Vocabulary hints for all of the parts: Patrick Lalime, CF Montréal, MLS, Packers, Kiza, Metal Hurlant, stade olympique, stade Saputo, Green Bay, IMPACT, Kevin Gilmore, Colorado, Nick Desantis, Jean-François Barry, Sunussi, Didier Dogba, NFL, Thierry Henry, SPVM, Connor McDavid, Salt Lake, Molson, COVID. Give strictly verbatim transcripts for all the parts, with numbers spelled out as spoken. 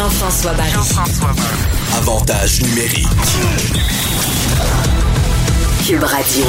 Jean-François Barry. Jean-François Barry. Avantage numérique. Cube Radio.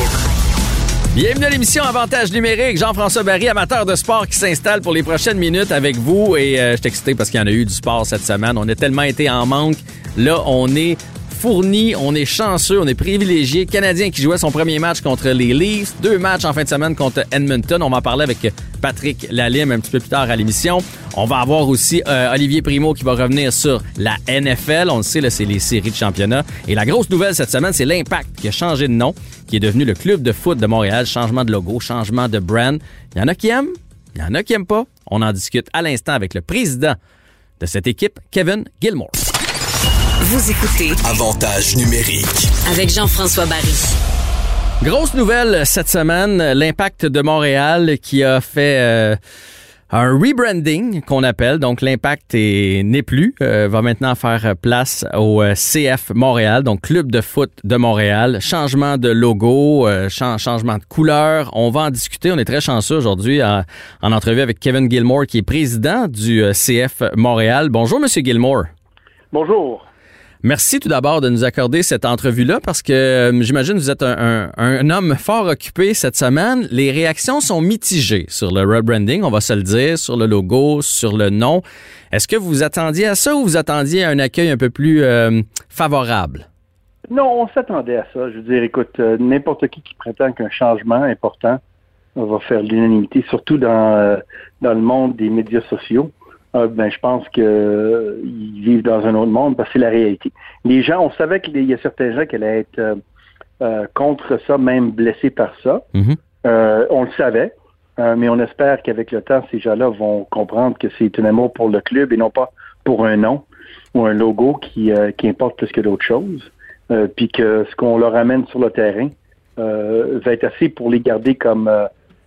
Bienvenue à l'émission Avantage numérique. Jean-François Barry, amateur de sport qui s'installe pour les prochaines minutes avec vous. Et euh, je suis excité parce qu'il y en a eu du sport cette semaine. On a tellement été en manque. Là, on est fourni, on est chanceux, on est privilégié. Canadien qui jouait son premier match contre les Leafs. Deux matchs en fin de semaine contre Edmonton. On va en parler avec Patrick Lalime un petit peu plus tard à l'émission. On va avoir aussi euh, Olivier Primo qui va revenir sur la N F L. On le sait, là, c'est les séries de championnat. Et la grosse nouvelle cette semaine, c'est l'Impact qui a changé de nom, qui est devenu le club de foot de Montréal. Changement de logo, changement de brand. Il y en a qui aiment, il y en a qui n'aiment pas. On en discute à l'instant avec le président de cette équipe, Kevin Gilmore. Vous écoutez Avantage numérique avec Jean-François Barry. Grosse nouvelle cette semaine, l'Impact de Montréal qui a fait euh, un rebranding qu'on appelle. Donc l'Impact est, n'est plus, euh, va maintenant faire place au euh, C F Montréal, donc Club de foot de Montréal. Changement de logo, euh, ch- changement de couleur. On va en discuter. On est très chanceux aujourd'hui à, en entrevue avec Kevin Gilmore qui est président du euh, C F Montréal. Bonjour Monsieur Gilmore. Bonjour. Merci tout d'abord de nous accorder cette entrevue-là parce que euh, j'imagine que vous êtes un, un, un homme fort occupé cette semaine. Les réactions sont mitigées sur le rebranding, on va se le dire, sur le logo, sur le nom. Est-ce que vous vous attendiez à ça ou vous attendiez à un accueil un peu plus euh, favorable? Non, on s'attendait à ça. Je veux dire, écoute, euh, n'importe qui qui prétend qu'un changement important va faire l'unanimité, surtout dans, euh, dans le monde des médias sociaux. Euh, ben, je pense qu'ils euh, vivent dans un autre monde parce que c'est la réalité. Les gens, on savait qu'il y a certains gens qui allaient être euh, euh, contre ça, même blessés par ça. Mm-hmm. Euh, on le savait, euh, mais on espère qu'avec le temps, ces gens-là vont comprendre que c'est un amour pour le club et non pas pour un nom ou un logo qui, euh, qui importe plus que d'autres choses. Euh, puis que ce qu'on leur amène sur le terrain euh, va être assez pour les garder comme, euh,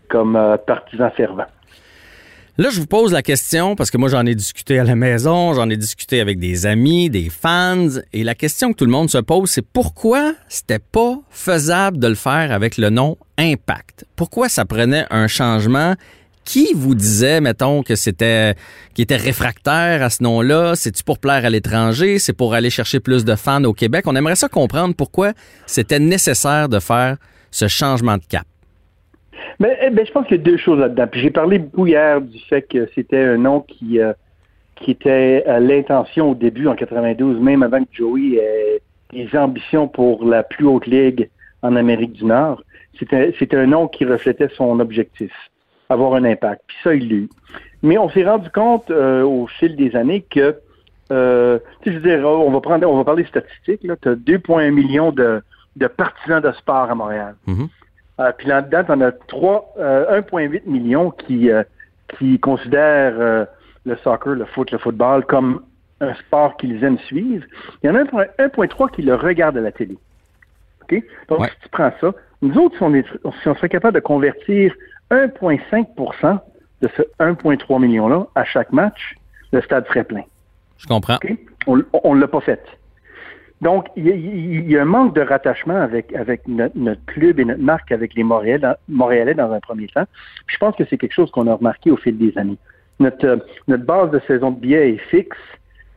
comme euh, partisans fervents. Là, je vous pose la question, parce que moi, j'en ai discuté à la maison, j'en ai discuté avec des amis, des fans, et la question que tout le monde se pose, c'est pourquoi c'était pas faisable de le faire avec le nom Impact? Pourquoi ça prenait un changement? Qui vous disait, mettons, que c'était, qui était réfractaire à ce nom-là? C'est-tu pour plaire à l'étranger? C'est pour aller chercher plus de fans au Québec? On aimerait ça comprendre pourquoi c'était nécessaire de faire ce changement de cap. Mais, ben, je pense qu'il y a deux choses là-dedans. Puis j'ai parlé beaucoup hier du fait que c'était un nom qui, euh, qui était à l'intention au début, en quatre-vingt-douze, même avant que Joey ait des ambitions pour la plus haute ligue en Amérique du Nord. C'était, c'était un nom qui reflétait son objectif, avoir un impact. Puis ça, il l'a eu. Mais on s'est rendu compte euh, au fil des années que, euh, tu sais, je veux dire, on va, prendre, on va parler statistiques. Tu as deux virgule un millions de, de partisans de sport à Montréal. Mm-hmm. Euh, puis là-dedans, on a trois, euh, un virgule huit million qui, euh, qui considèrent euh, le soccer, le foot, le football comme un sport qu'ils aiment suivre. Il y en a un virgule trois qui le regardent à la télé. Okay? Donc, ouais. Si tu prends ça, nous autres, si on, est, si on serait capable de convertir un virgule cinq pour cent de ce un virgule trois million-là à chaque match, le stade serait plein. Je comprends. Okay? On ne l'a pas fait. Donc, il y, y a un manque de rattachement avec, avec notre, notre club et notre marque, avec les Montréalais, Montréalais dans un premier temps. Puis je pense que c'est quelque chose qu'on a remarqué au fil des années. Notre, notre base de saison de billets est fixe.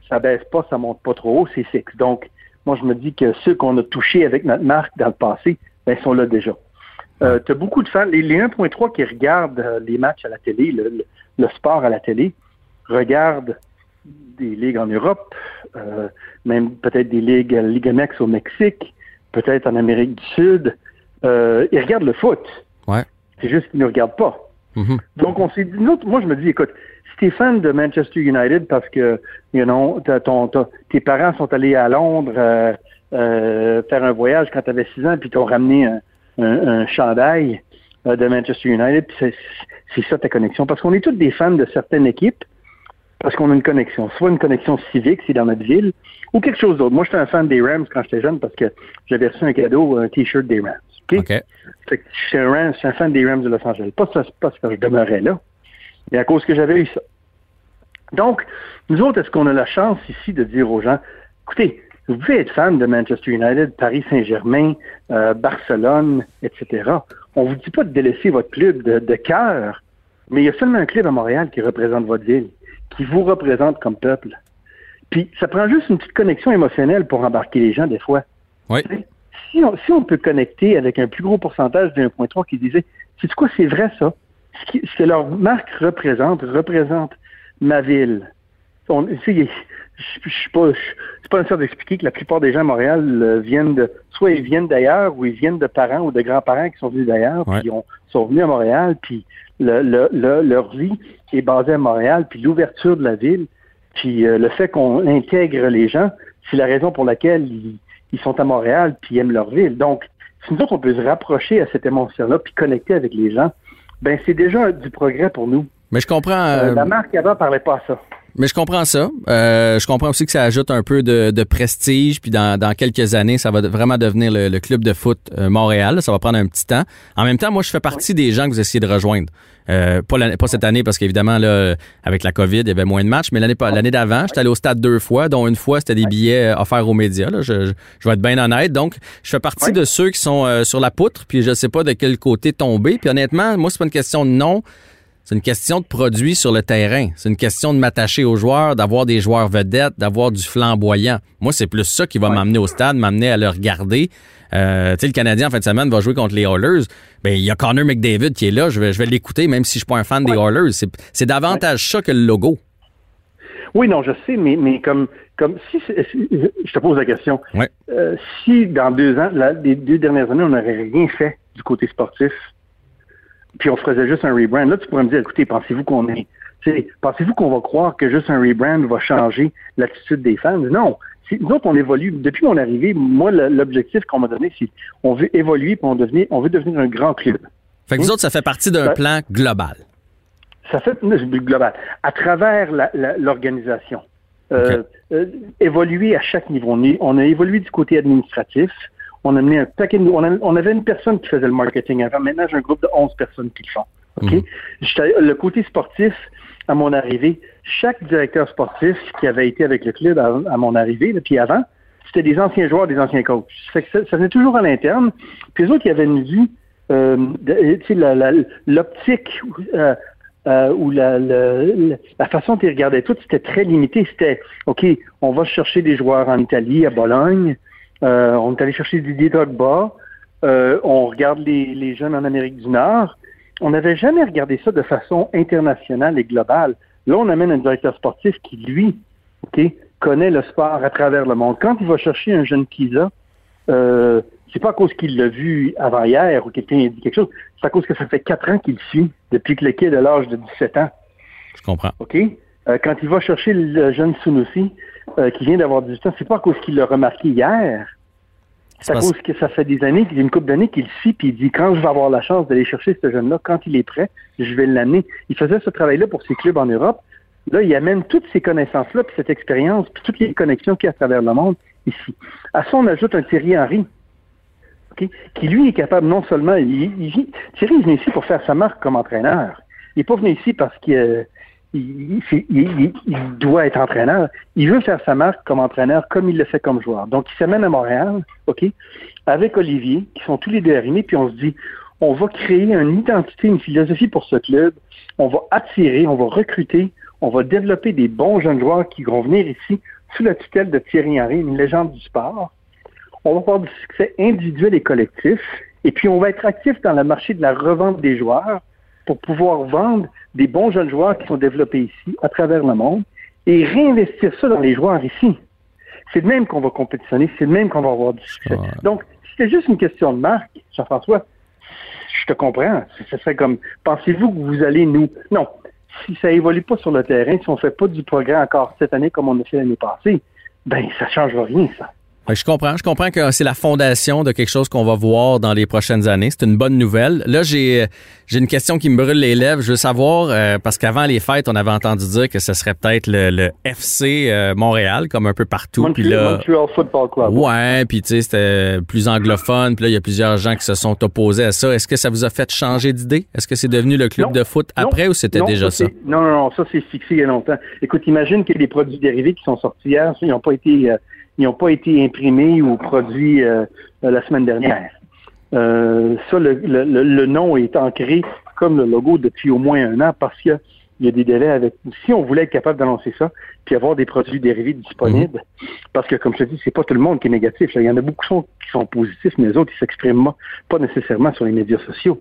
Ça baisse pas, ça monte pas trop haut, c'est fixe. Donc, moi, je me dis que ceux qu'on a touchés avec notre marque dans le passé, ben, sont là déjà. Euh, tu as beaucoup de fans. Les, les un virgule trois qui regardent les matchs à la télé, le, le, le sport à la télé, regardent des ligues en Europe, euh, même peut-être des ligues, Ligue M X au Mexique, peut-être en Amérique du Sud. Euh, ils regardent le foot. Ouais. C'est juste qu'ils ne regardent pas. Mm-hmm. Donc, on s'est dit, nous, moi, je me dis, écoute, si t'es fan de Manchester United parce que, you know, t'as, ton, t'as, tes parents sont allés à Londres euh, euh, faire un voyage quand t'avais six ans, puis t'ont ramené un, un, un chandail euh, de Manchester United, puis c'est, c'est ça ta connexion. Parce qu'on est tous des fans de certaines équipes, parce qu'on a une connexion, soit une connexion civique, c'est dans notre ville, ou quelque chose d'autre. Moi, j'étais un fan des Rams quand j'étais jeune parce que j'avais reçu un cadeau, un T-shirt des Rams. Okay? Okay. Fait que je suis, un Rams, je suis un fan des Rams de Los Angeles. Pas parce que je demeurais là, mais à cause que j'avais eu ça. Donc, nous autres, est-ce qu'on a la chance ici de dire aux gens, écoutez, vous pouvez être fan de Manchester United, Paris Saint-Germain, euh, Barcelone, et cetera. On ne vous dit pas de délaisser votre club de, de cœur, mais il y a seulement un club à Montréal qui représente votre ville, qui vous représente comme peuple. Puis ça prend juste une petite connexion émotionnelle pour embarquer les gens des fois. Oui. Si on, si on peut connecter avec un plus gros pourcentage de un virgule trois qui disait, c'est quoi, c'est vrai ça. Ce, qui, ce que leur marque représente, représente ma ville. On, tu sais, je suis pas, c'est pas une sorte d'expliquer que la plupart des gens à Montréal euh, viennent de, soit ils viennent d'ailleurs, ou ils viennent de parents ou de grands-parents qui sont venus d'ailleurs, ouais. puis on, sont venus à Montréal, puis le, le, le, leur vie est basée à Montréal, puis l'ouverture de la ville, puis euh, le fait qu'on intègre les gens, c'est la raison pour laquelle ils, ils sont à Montréal, puis ils aiment leur ville. Donc, si nous autres, on peut se rapprocher à cette émotion-là, puis connecter avec les gens, ben c'est déjà du progrès pour nous. Mais je comprends. Euh, euh, la marque avant parlait pas à ça. Mais je comprends ça. Euh, je comprends aussi que ça ajoute un peu de, de prestige. Puis dans, dans quelques années, ça va vraiment devenir le, le club de foot Montréal. Ça va prendre un petit temps. En même temps, moi, je fais partie des gens que vous essayez de rejoindre. Euh, pas, l'année, pas cette année, parce qu'évidemment, là, avec la COVID, il y avait moins de matchs. Mais l'année, l'année d'avant, j'étais allé au stade deux fois, dont une fois, c'était des billets offerts aux médias. Là. Je, je, je vais être bien honnête. Donc, je fais partie oui. de ceux qui sont euh, sur la poutre. Puis je ne sais pas de quel côté tomber. Puis honnêtement, moi, c'est pas une question de nom. C'est une question de produit sur le terrain. C'est une question de m'attacher aux joueurs, d'avoir des joueurs vedettes, d'avoir du flamboyant. Moi, c'est plus ça qui va ouais. m'amener au stade, m'amener à le regarder. Euh, tu sais, le Canadien, en fin de semaine, va jouer contre les Oilers. Ben, il y a Connor McDavid qui est là. Je vais, je vais l'écouter, même si je suis pas un fan ouais. des Oilers. C'est, c'est davantage ouais. ça que le logo. Oui, non, je sais, mais, mais comme, comme si, si... Je te pose la question. Ouais. Euh, si, dans deux ans, la, les deux dernières années, on n'aurait rien fait du côté sportif, puis on faisait juste un rebrand. Là, tu pourrais me dire, écoutez, pensez-vous qu'on est, pensez-vous qu'on va croire que juste un rebrand va changer l'attitude des fans? Non. C'est, nous autres, on évolue. Depuis mon arrivée, moi, le, l'objectif qu'on m'a donné, c'est on veut évoluer et on, on veut devenir un grand club. Fait que vous oui? autres, ça fait partie d'un ça, plan global. Ça fait global. À travers la, la, l'organisation. Euh, okay. euh, évoluer à chaque niveau. On, est, on a évolué du côté administratif. On a mené un paquet de... on, a, on avait une personne qui faisait le marketing avant. Maintenant, j'ai un groupe de onze personnes qui le font. Okay? Mmh. Le côté sportif, à mon arrivée, chaque directeur sportif qui avait été avec le club à, à mon arrivée, là, puis avant, c'était des anciens joueurs, des anciens coachs. Ça, ça, ça venait toujours à l'interne. Puis eux autres, ils avaient une vue, euh, tu sais, la, la, l'optique euh, euh, ou la, la, la façon dont ils regardaient tout, c'était très limité. C'était, OK, on va chercher des joueurs en Italie, à Bologne. Euh, on est allé chercher Didier Dogba, euh, on regarde les, les jeunes en Amérique du Nord. On n'avait jamais regardé ça de façon internationale et globale. Là, on amène un directeur sportif qui, lui, okay, connaît le sport à travers le monde. Quand il va chercher un jeune Kiza, euh, c'est pas à cause qu'il l'a vu avant hier ou quelqu'un a dit quelque chose, c'est à cause que ça fait quatre ans qu'il le suit, depuis que le kid a l'âge de dix-sept ans. Je comprends. OK? Euh, quand il va chercher le jeune Sunussi, Euh, qui vient d'avoir dix-huit ans, c'est pas à cause qu'il l'a remarqué hier. C'est, c'est à parce... cause que ça fait des années, qu'il y a une couple d'années qu'il suit, puis il dit, quand je vais avoir la chance d'aller chercher ce jeune-là, quand il est prêt, je vais l'amener. Il faisait ce travail-là pour ses clubs en Europe. Là, il amène toutes ces connaissances-là, puis cette expérience, puis toutes les connexions qu'il y a à travers le monde ici. À ça, on ajoute un Thierry Henry, okay, qui, lui, est capable non seulement... Il, il, Thierry il vient ici pour faire sa marque comme entraîneur. Il n'est pas venu ici parce que... Euh, Il, il, il, il doit être entraîneur. Il veut faire sa marque comme entraîneur, comme il le fait comme joueur. Donc, il s'amène à Montréal, OK, avec Olivier, qui sont tous les deux arrimés, puis on se dit, on va créer une identité, une philosophie pour ce club. On va attirer, on va recruter, on va développer des bons jeunes joueurs qui vont venir ici sous la tutelle de Thierry Henry, une légende du sport. On va avoir du succès individuel et collectif. Et puis, on va être actif dans le marché de la revente des joueurs pour pouvoir vendre des bons jeunes joueurs qui sont développés ici, à travers le monde, et réinvestir ça dans les joueurs ici. C'est de même qu'on va compétitionner, c'est de même qu'on va avoir du succès. Ouais. Donc, si c'était juste une question de marque, Jean-François, je te comprends. Ce serait comme, pensez-vous que vous allez nous... Non, si ça évolue pas sur le terrain, si on fait pas du progrès encore cette année comme on a fait l'année passée, ben ça changera rien, ça. Je comprends. Je comprends que c'est la fondation de quelque chose qu'on va voir dans les prochaines années. C'est une bonne nouvelle. Là, j'ai j'ai une question qui me brûle les lèvres. Je veux savoir, euh, parce qu'avant les fêtes, on avait entendu dire que ce serait peut-être le, le F C euh, Montréal, comme un peu partout. Montreal, puis là, Montreal Football Club. Ouais, puis tu sais, c'était plus anglophone. Puis là, il y a plusieurs gens qui se sont opposés à ça. Est-ce que ça vous a fait changer d'idée? Est-ce que c'est devenu le club non, de foot après non, ou c'était non, déjà ça? ça? Non, non, non, ça, c'est fixé il y a longtemps. Écoute, imagine qu'il y a des produits dérivés qui sont sortis hier. Ils n'ont pas été... Euh, Ils n'ont pas été imprimés ou produits euh, la semaine dernière. Euh, ça, le, le, le nom est ancré comme le logo depuis au moins un an parce que il y a des délais avec nous. Si on voulait être capable d'annoncer ça, puis avoir des produits dérivés disponibles, mmh. parce que, comme je te dis, c'est pas tout le monde qui est négatif. Il y en a beaucoup qui sont positifs, mais les autres, ils s'expriment pas nécessairement sur les médias sociaux.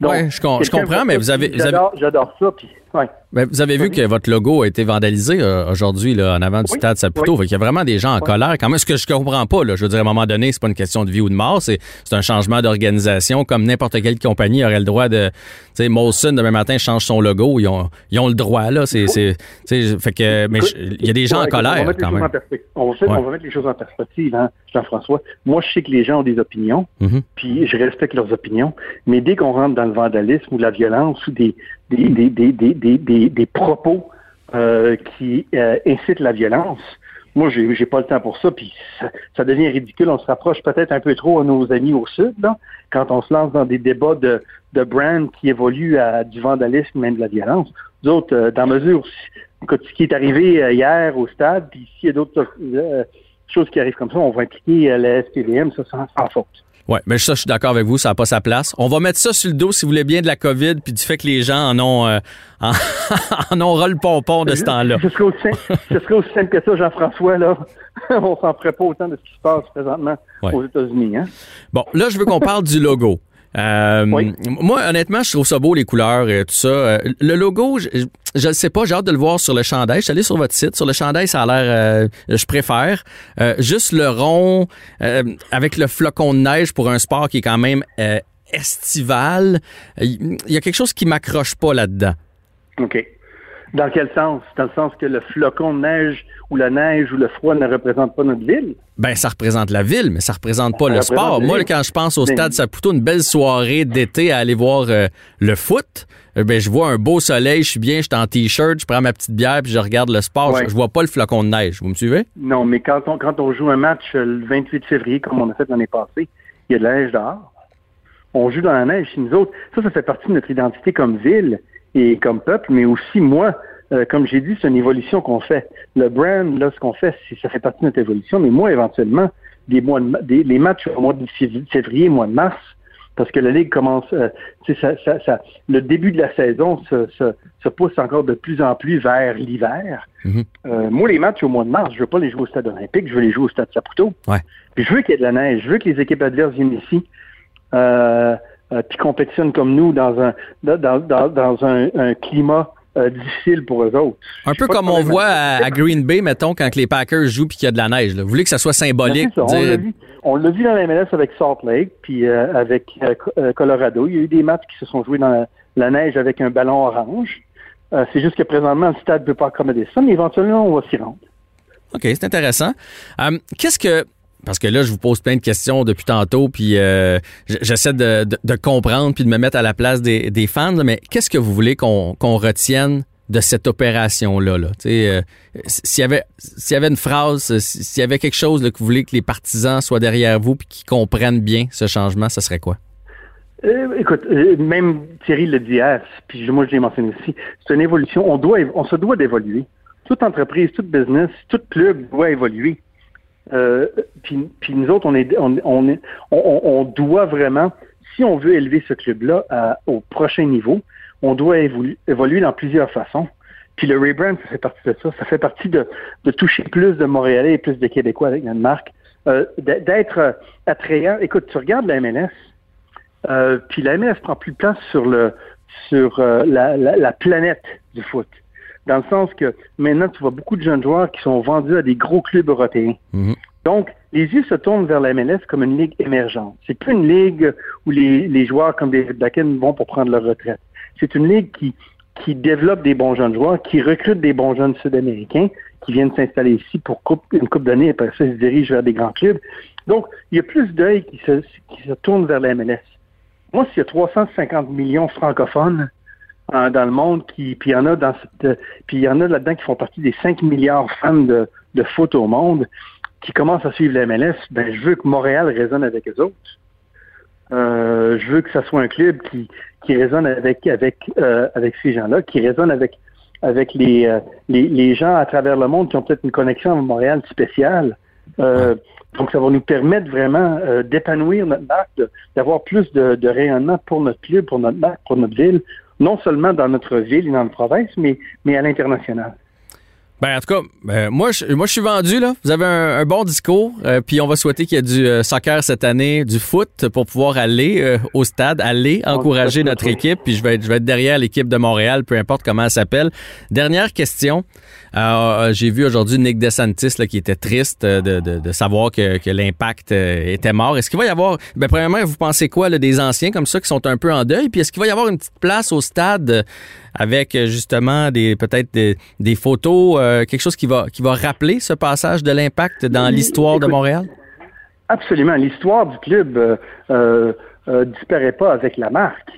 Donc, ouais, je, com- je comprends, mais vous avez... Vous j'adore, avez... j'adore ça, puis... Ouais. Mais vous avez vu oui. que votre logo a été vandalisé euh, aujourd'hui là, en avant du oui. stade Saputo. Oui. Il y a vraiment des gens en oui. colère. Quand même, ce que je comprends pas, là, je veux dire, à un moment donné, c'est pas une question de vie ou de mort. C'est, c'est un changement d'organisation. Comme n'importe quelle compagnie aurait le droit de... Tu sais, Molson, demain matin, change son logo. Ils ont, ils ont le droit, là. C'est, oui. c'est, fait que, mais il y a des gens ouais, en colère, quand même. On va, faire, ouais. on va mettre les choses en perspective, hein, Jean-François. Moi, je sais que les gens ont des opinions, mm-hmm. puis je respecte leurs opinions. Mais dès qu'on rentre dans le vandalisme ou la violence ou des... Des, des, des, des, des, des, des propos euh, qui euh, incitent la violence. Moi, j'ai, j'ai pas le temps pour ça, puis ça, ça devient ridicule. On se rapproche peut-être un peu trop à nos amis au Sud, là, quand on se lance dans des débats de, de brand qui évoluent à du vandalisme, même de la violence. Nous autres, euh, dans mesure, ce qui est arrivé hier au stade, puis s'il y a d'autres euh, choses qui arrivent comme ça, on va impliquer la S P V M, ça, sans, sans faute. Oui, mais ça, je suis d'accord avec vous, ça n'a pas sa place. On va mettre ça sur le dos, si vous voulez bien, de la COVID, puis du fait que les gens en ont, euh, en, en ont ras le pompon de ce temps-là. Ce serait, aussi, ce serait aussi simple que ça, Jean-François, là. On s'en ferait pas autant de ce qui se passe présentement ouais. aux États-Unis. Hein? Bon, là, je veux qu'on parle du logo. Euh, oui. Moi, honnêtement, je trouve ça beau, les couleurs et tout ça. Le logo, je ne sais pas, j'ai hâte de le voir sur le chandail. Je suis allé sur votre site. Sur le chandail, ça a l'air... Euh, je préfère. Euh, juste le rond euh, avec le flocon de neige pour un sport qui est quand même euh, estival. Il y a quelque chose qui m'accroche pas là-dedans. OK. Dans quel sens? Dans le sens que le flocon de neige ou la neige ou le froid ne représente pas notre ville? Ben, ça représente la ville, mais ça représente pas ça le représente sport. Moi, quand je pense au stade Saputo, une belle soirée d'été à aller voir euh, le foot, ben, je vois un beau soleil, je suis bien, je suis en t-shirt, je prends ma petite bière puis je regarde le sport. Ouais. Je, je vois pas le flocon de neige. Vous me suivez? Non, mais quand on, quand on joue un match le vingt-huit février, comme on a fait l'année passée, il y a de la neige dehors. On joue dans la neige chez nous autres. Ça, ça fait partie de notre identité comme ville et comme peuple, mais aussi moi, euh, comme j'ai dit, c'est une évolution qu'on fait. Le brand, là, ce qu'on fait, c'est, ça fait partie de notre évolution, mais moi, éventuellement, des mois de, des, les matchs au mois de février, mois de mars, parce que la Ligue commence, euh, tu sais, ça, ça, ça, le début de la saison se, se, se pousse encore de plus en plus vers l'hiver. Mm-hmm. Euh, moi, les matchs au mois de mars, je veux pas les jouer au stade olympique, je veux les jouer au stade Saputo. Ouais. Puis je veux qu'il y ait de la neige, je veux que les équipes adverses viennent ici. Euh, Euh, puis compétitionnent comme nous dans un dans, dans, dans un, un climat euh, difficile pour eux autres. Un peu comme on voit à, à Green Bay, mettons, quand les Packers jouent puis qu'il y a de la neige. Là. Vous voulez que ça soit symbolique? Ça, on, l'a vu, on l'a vu dans la M L S avec Salt Lake puis euh, avec euh, Colorado. Il y a eu des matchs qui se sont joués dans la, la neige avec un ballon orange. Euh, c'est juste que présentement, le stade ne peut pas accommoder ça, mais éventuellement, on va s'y rendre. OK, c'est intéressant. Euh, qu'est-ce que... Parce que là, je vous pose plein de questions depuis tantôt, puis euh, j'essaie de, de, de comprendre puis de me mettre à la place des, des fans. Là, mais qu'est-ce que vous voulez qu'on, qu'on retienne de cette opération-là? Là? Euh, s'il y avait, s'il y avait une phrase, s'il y avait quelque chose là, que vous voulez que les partisans soient derrière vous puis qu'ils comprennent bien ce changement, ce serait quoi? Euh, écoute, euh, même Thierry l'a dit hier, puis moi je l'ai mentionné aussi, c'est une évolution. On, doit, on se doit d'évoluer. Toute entreprise, tout business, tout club doit évoluer. Euh, puis, puis nous autres, on, est, on, on, est, on, on doit vraiment, si on veut élever ce club-là à, au prochain niveau, on doit évolu- évoluer dans plusieurs façons. Puis le rebrand, ça fait partie de ça. Ça fait partie de, de toucher plus de Montréalais et plus de Québécois avec notre marque. Euh, d'être attrayant. Écoute, tu regardes la M L S, euh, puis la M L S prend plus de place sur, le, sur euh, la, la, la planète du foot. Dans le sens que maintenant, tu vois beaucoup de jeunes joueurs qui sont vendus à des gros clubs européens. Mmh. Donc, les yeux se tournent vers la M L S comme une ligue émergente. C'est plus une ligue où les, les joueurs comme des Blackens vont pour prendre leur retraite. C'est une ligue qui, qui développe des bons jeunes joueurs, qui recrute des bons jeunes Sud-Américains qui viennent s'installer ici pour coupe, une coupe d'années et après ça, ils se dirigent vers des grands clubs. Donc, il y a plus d'œil qui se, qui se tourne vers la M L S. Moi, s'il y a trois cent cinquante millions francophones dans le monde, qui, puis il y en a dans cette, puis il y en a là-dedans qui font partie des cinq milliards de fans de, de foot au monde, qui commencent à suivre la M L S, ben je veux que Montréal résonne avec eux autres. Euh, je veux que ça soit un club qui, qui résonne avec avec euh, avec ces gens-là, qui résonne avec avec les, euh, les les gens à travers le monde qui ont peut-être une connexion à Montréal spéciale. Euh, donc ça va nous permettre vraiment euh, d'épanouir notre marque, de, d'avoir plus de, de rayonnement pour notre club, pour notre marque, pour notre ville. non seulement dans notre ville et dans notre province, mais, mais à l'international. Ben, en tout cas, euh, moi, je, moi, je suis vendu, là. Vous avez un, un bon discours, euh, puis on va souhaiter qu'il y ait du euh, soccer cette année, du foot, pour pouvoir aller euh, au stade, aller encourager notre équipe, puis je vais, je vais être derrière l'équipe de Montréal, peu importe comment elle s'appelle. Dernière question. Euh, j'ai vu aujourd'hui Nick Desantis, là, qui était triste euh, de, de, de savoir que, que l'Impact euh, était mort. Est-ce qu'il va y avoir... Ben, premièrement, vous pensez quoi, là, des anciens comme ça qui sont un peu en deuil? Puis est-ce qu'il va y avoir une petite place au stade euh, avec, justement, des peut-être des, des photos... Euh, Euh, quelque chose qui va, qui va rappeler ce passage de l'Impact dans l'histoire de Montréal? Absolument. L'histoire du club euh, euh, euh, disparaît pas avec la marque.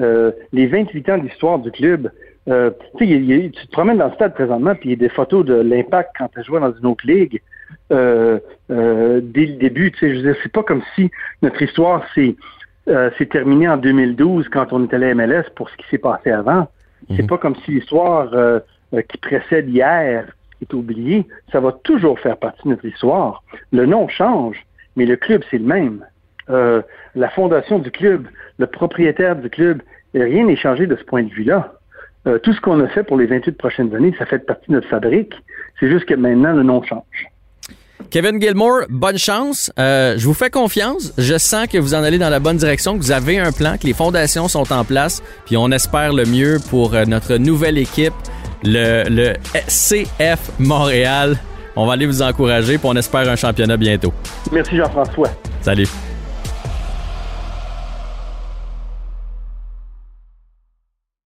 Euh, les vingt-huit ans d'histoire du club, euh, il, il, tu te promènes dans le stade présentement puis il y a des photos de l'Impact quand tu as joué dans une autre ligue euh, euh, dès le début. Je veux dire, c'est pas comme si notre histoire s'est euh, terminée en deux mille douze quand on était à la M L S pour ce qui s'est passé avant. Mm-hmm. C'est pas comme si l'histoire... Euh, qui précède hier est oublié, ça va toujours faire partie de notre histoire. Le nom change, mais le club, c'est le même. Euh, la fondation du club, le propriétaire du club, rien n'est changé de ce point de vue-là. Euh, tout ce qu'on a fait pour les vingt-huit prochaines années, ça fait partie de notre fabrique. C'est juste que maintenant, le nom change. Kevin Gilmore, bonne chance. Euh, je vous fais confiance. Je sens que vous en allez dans la bonne direction, que vous avez un plan, que les fondations sont en place, puis on espère le mieux pour notre nouvelle équipe, le, le C F Montréal. On va aller vous encourager, puis on espère un championnat bientôt. Merci Jean-François. Salut.